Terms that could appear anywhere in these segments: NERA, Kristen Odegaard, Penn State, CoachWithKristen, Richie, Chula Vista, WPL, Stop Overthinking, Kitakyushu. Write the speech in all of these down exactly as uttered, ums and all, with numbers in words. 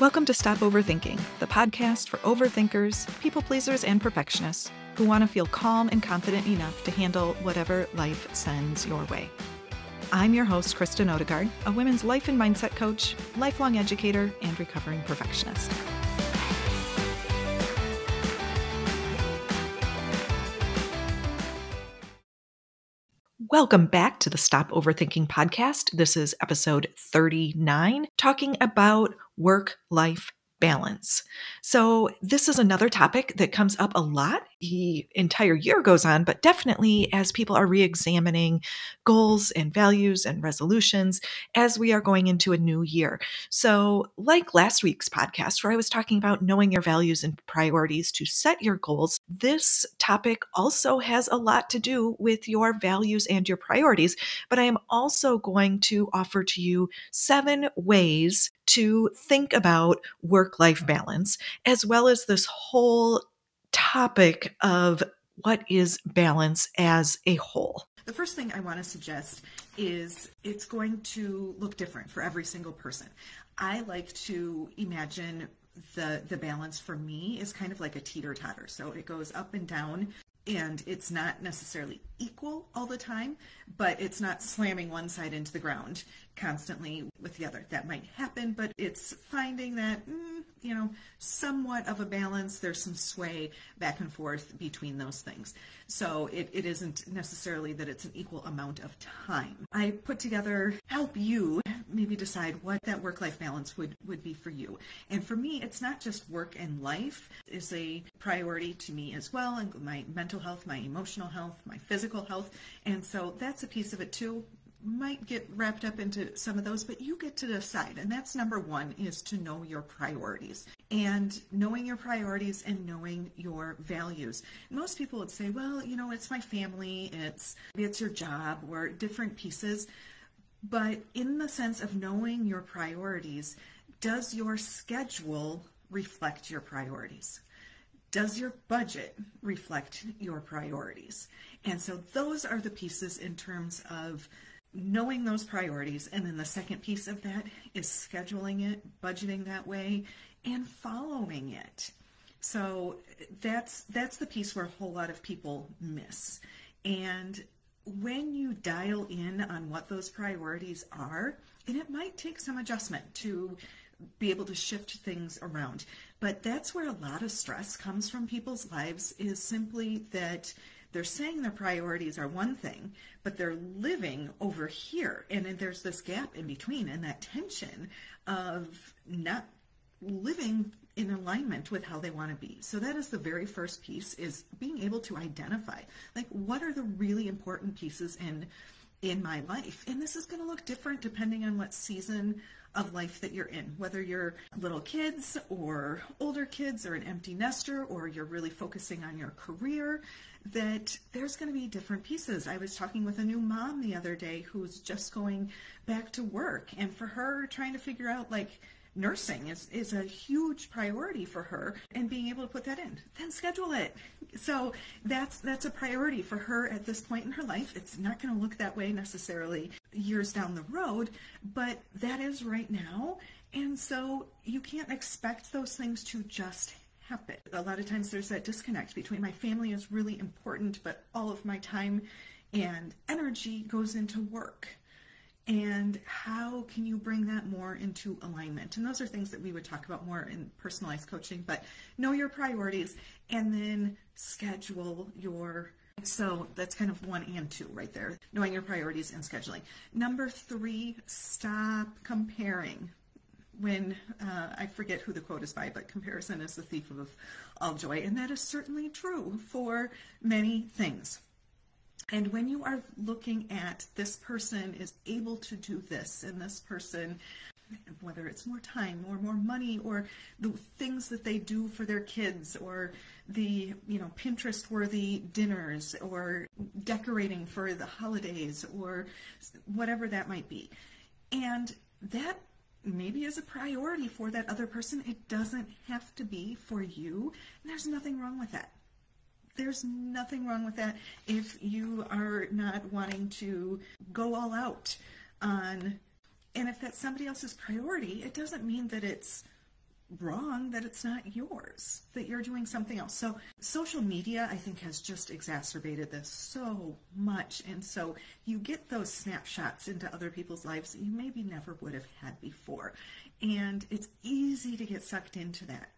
Welcome to Stop Overthinking, the podcast for overthinkers, people pleasers, and perfectionists who want to feel calm and confident enough to handle whatever life sends your way. I'm your host, Kristen Odegaard, a women's life and mindset coach, lifelong educator, and recovering perfectionist. Welcome back to the Stop Overthinking podcast. This is episode thirty-nine, talking about work-life balance. So this is another topic that comes up a lot. The entire year goes on, but definitely as people are re-examining goals and values and resolutions as we are going into a new year. So like last week's podcast where I was talking about knowing your values and priorities to set your goals, this topic also has a lot to do with your values and your priorities, but I am also going to offer to you seven ways to think about work-life balance, as well as this whole topic of what is balance as a whole. The first thing I want to suggest is it's going to look different for every single person. I like to imagine the, the balance for me is kind of like a teeter-totter. So it goes up and down, and it's not necessarily equal all the time, but it's not slamming one side into the ground constantly with the other. That might happen, but it's finding that, mm, you know, somewhat of a balance. There's some sway back and forth between those things. So it, it isn't necessarily that it's an equal amount of time. I put together, help you maybe decide what that work-life balance would, would be for you. And for me, it's not just work and life is a priority to me as well, and my mental health, my emotional health, my physical health. And so that's a piece of it too. Might get wrapped up into some of those, but you get to decide. And that's number one, is to know your priorities. And knowing your priorities and knowing your values. Most people would say, well, you know, it's my family, it's it's your job, or different pieces. But in the sense of knowing your priorities, does your schedule reflect your priorities? Does your budget reflect your priorities? And so those are the pieces in terms of knowing those priorities. And then the second piece of that is scheduling it, budgeting that way, and following it. So that's that's the piece where a whole lot of people miss. And when you dial in on what those priorities are, and it might take some adjustment to be able to shift things around. But that's where a lot of stress comes from people's lives, is simply that they're saying their priorities are one thing, but they're living over here. And then there's this gap in between, and that tension of not living in alignment with how they want to be. So that is the very first piece, is being able to identify, like, what are the really important pieces in in my life? And this is going to look different depending on what season of life that you're in, whether you're little kids or older kids or an empty nester, or you're really focusing on your career, that there's going to be different pieces. I was talking with a new mom the other day who's just going back to work, and for her, trying to figure out, like, nursing is, is a huge priority for her, and being able to put that in, then schedule it. So that's that's a priority for her at this point in her life. It's not going to look that way necessarily years down the road, but that is right now. And so you can't expect those things to just happen. A lot of times there's that disconnect between my family is really important, but all of my time and energy goes into work. And how can you bring that more into alignment? And those are things that we would talk about more in personalized coaching, but know your priorities and then schedule your, so that's kind of one and two right there, knowing your priorities and scheduling. Number three, stop comparing. When, uh, I forget who the quote is by, but comparison is the thief of all joy. And that is certainly true for many things. And when you are looking at, this person is able to do this, and this person, whether it's more time or more money or the things that they do for their kids, or the, you know, Pinterest-worthy dinners or decorating for the holidays or whatever that might be. And that maybe is a priority for that other person. It doesn't have to be for you. And there's nothing wrong with that. There's nothing wrong with that if you are not wanting to go all out on, and if that's somebody else's priority, it doesn't mean that it's wrong that it's not yours, that you're doing something else. So social media, I think, has just exacerbated this so much. And so you get those snapshots into other people's lives that you maybe never would have had before. And it's easy to get sucked into that.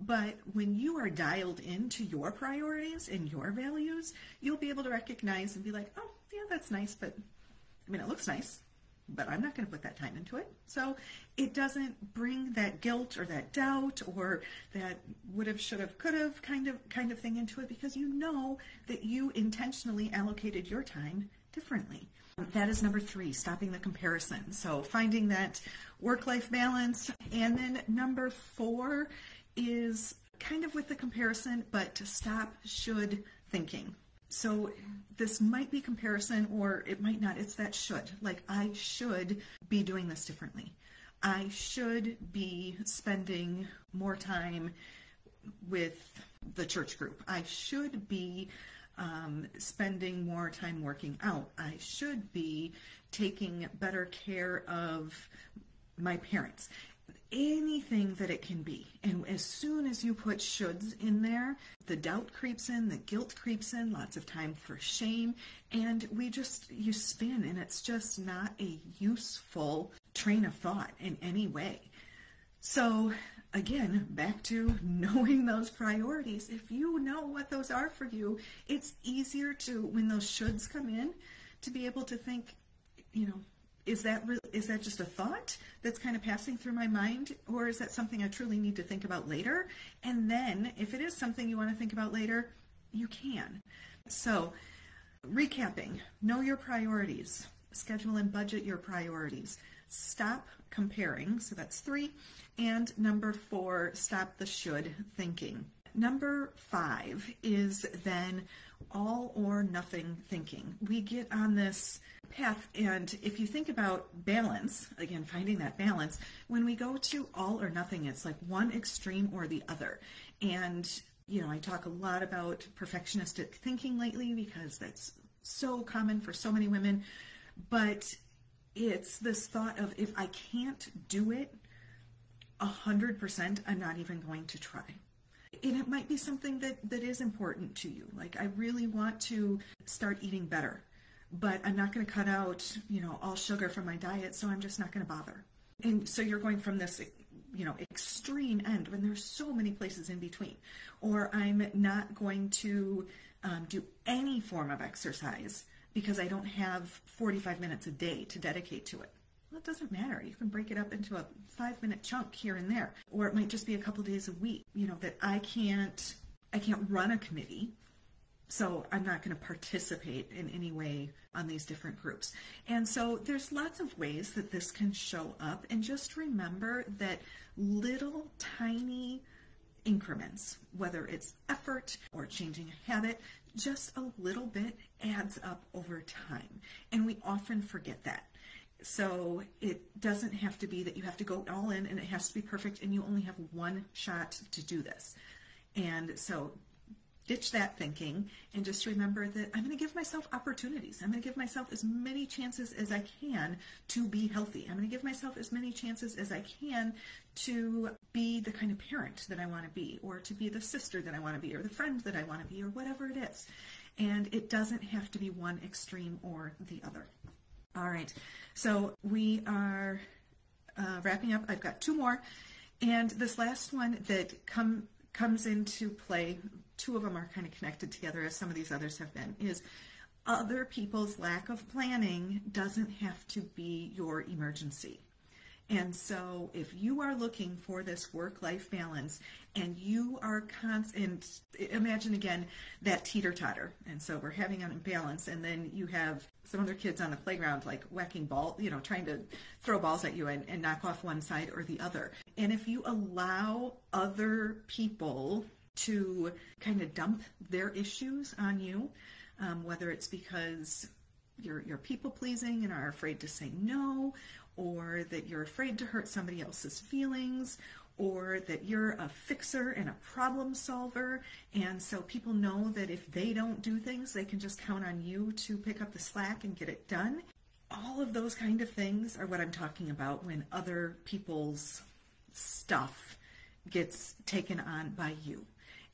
But when you are dialed into your priorities and your values, you'll be able to recognize and be like, oh, yeah, that's nice, but I mean, it looks nice, but I'm not going to put that time into it. So it doesn't bring that guilt or that doubt or that would have, should have, could have kind of kind of thing into it, because you know that you intentionally allocated your time differently. That is number three, stopping the comparison. So finding that work-life balance. And then number four is kind of with the comparison, but to stop should thinking. So this might be comparison or it might not. It's that should. Like, I should be doing this differently. I should be spending more time with the church group. I should be um, spending more time working out. I should be taking better care of my parents. Anything that it can be. And as soon as you put shoulds in there, the doubt creeps in, the guilt creeps in, lots of time for shame, and we just, you spin, and it's just not a useful train of thought in any way. So again, back to knowing those priorities. If you know what those are for you, it's easier to, when those shoulds come in, to be able to think, you know, Is that, is that just a thought that's kind of passing through my mind, or is that something I truly need to think about later? And then if it is something you want to think about later, you can. So recapping, know your priorities, schedule and budget your priorities, stop comparing, so that's three, and number four, stop the should thinking. Number five is then all or nothing thinking. We get on this path, and if you think about balance, again, finding that balance, when we go to all or nothing, it's like one extreme or the other. And, you know, I talk a lot about perfectionistic thinking lately because that's so common for so many women, but it's this thought of, if I can't do it one hundred percent, I'm not even going to try. And it might be something that, that is important to you. Like, I really want to start eating better, but I'm not going to cut out, you know, all sugar from my diet, so I'm just not going to bother. And so you're going from this, you know, extreme end when there's so many places in between. Or I'm not going to um, do any form of exercise because I don't have forty-five minutes a day to dedicate to it. Well, it doesn't matter. You can break it up into a five-minute chunk here and there, or it might just be a couple days a week. You know, that I can't, I can't run a committee, so I'm not going to participate in any way on these different groups. And so there's lots of ways that this can show up. And just remember that little tiny increments, whether it's effort or changing a habit, just a little bit adds up over time, and we often forget that. So it doesn't have to be that you have to go all in and it has to be perfect and you only have one shot to do this. And so ditch that thinking and just remember that I'm going to give myself opportunities. I'm going to give myself as many chances as I can to be healthy. I'm going to give myself as many chances as I can to be the kind of parent that I want to be, or to be the sister that I want to be, or the friend that I want to be, or whatever it is. And it doesn't have to be one extreme or the other. All right, so we are uh, wrapping up. I've got two more, and this last one that come comes into play, two of them are kind of connected together as some of these others have been, is other people's lack of planning doesn't have to be your emergency. And so if you are looking for this work-life balance and you are constant, imagine again that teeter-totter. And so we're having an imbalance, and then you have some other kids on the playground like whacking ball, you know, trying to throw balls at you and, and knock off one side or the other. And if you allow other people to kind of dump their issues on you, um, whether it's because you're, you're people-pleasing and are afraid to say no, or that you're afraid to hurt somebody else's feelings, or that you're a fixer and a problem solver, and so people know that if they don't do things, they can just count on you to pick up the slack and get it done. All of those kind of things are what I'm talking about when other people's stuff gets taken on by you.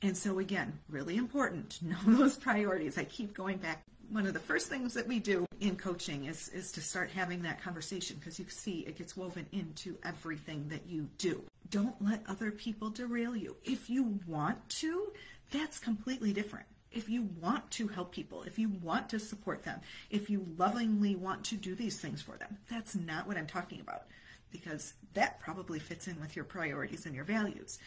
And so again, really important to know those priorities. I keep going back. One of the first things that we do in coaching is, is to start having that conversation, because you see it gets woven into everything that you do. Don't let other people derail you. If you want to, that's completely different. If you want to help people, if you want to support them, if you lovingly want to do these things for them, that's not what I'm talking about, because that probably fits in with your priorities and your values.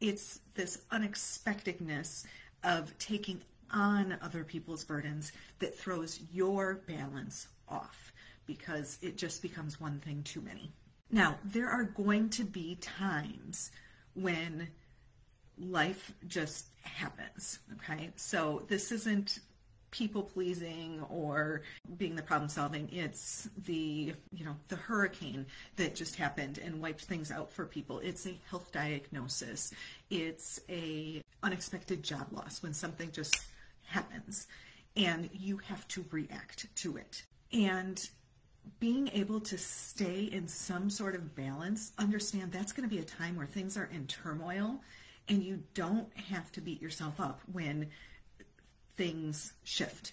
It's this unexpectedness of taking on other people's burdens that throws your balance off, because it just becomes one thing too many. Now, there are going to be times when life just happens, okay? So this isn't people pleasing or being the problem solving. It's the, you know, the hurricane that just happened and wiped things out for people. It's a health diagnosis. It's a unexpected job loss, when something just happens and you have to react to it. And being able to stay in some sort of balance, understand that's going to be a time where things are in turmoil, and you don't have to beat yourself up when things shift.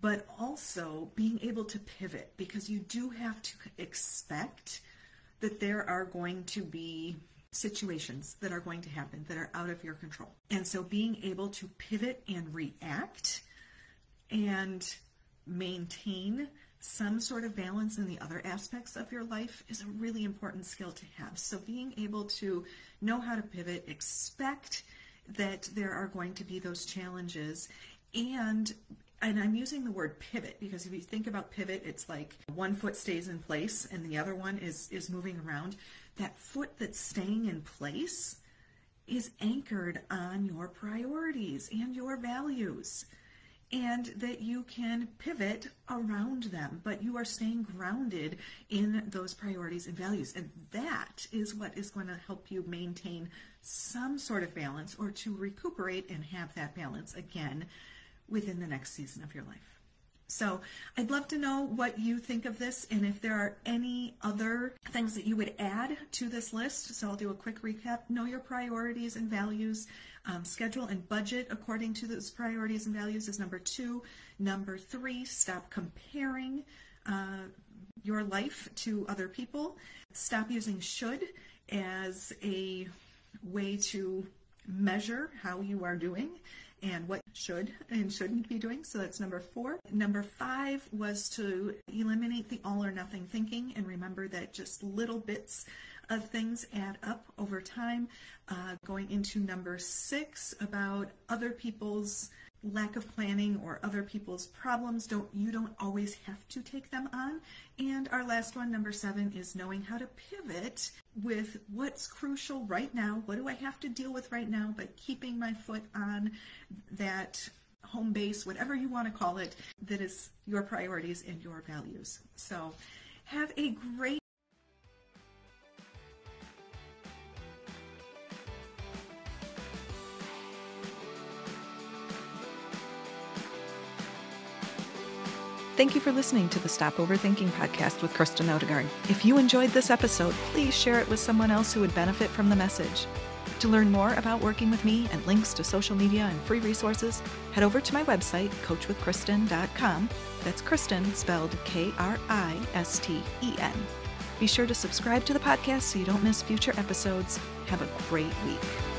But also being able to pivot, because you do have to expect that there are going to be situations that are going to happen that are out of your control. And so being able to pivot and react and maintain some sort of balance in the other aspects of your life is a really important skill to have. So being able to know how to pivot, expect that there are going to be those challenges, and and I'm using the word pivot because if you think about pivot, it's like one foot stays in place and the other one is is moving around. That foot that's staying in place is anchored on your priorities and your values, and that you can pivot around them, but you are staying grounded in those priorities and values. And that is what is going to help you maintain some sort of balance, or to recuperate and have that balance again within the next season of your life. So I'd love to know what you think of this, and if there are any other things that you would add to this list. So I'll do a quick recap. Know your priorities and values. Um, schedule and budget according to those priorities and values is number two. Number three, stop comparing uh, your life to other people. Stop using should as a way to measure how you are doing and what should and shouldn't be doing. So that's number four. Number five was to eliminate the all or nothing thinking and remember that just little bits of things add up over time. Uh, going into number six about other people's lack of planning or other people's problems, don't you don't always have to take them on. And our last one, number seven, is knowing how to pivot with what's crucial right now. What do I have to deal with right now? But keeping my foot on that home base, whatever you want to call it, that is your priorities and your values. So have a great Thank you for listening to the Stop Overthinking podcast with Kristen Odegaard. If you enjoyed this episode, please share it with someone else who would benefit from the message. To learn more about working with me and links to social media and free resources, head over to my website, coach with Kristen dot com. That's Kristen spelled K R I S T E N. Be sure to subscribe to the podcast so you don't miss future episodes. Have a great week.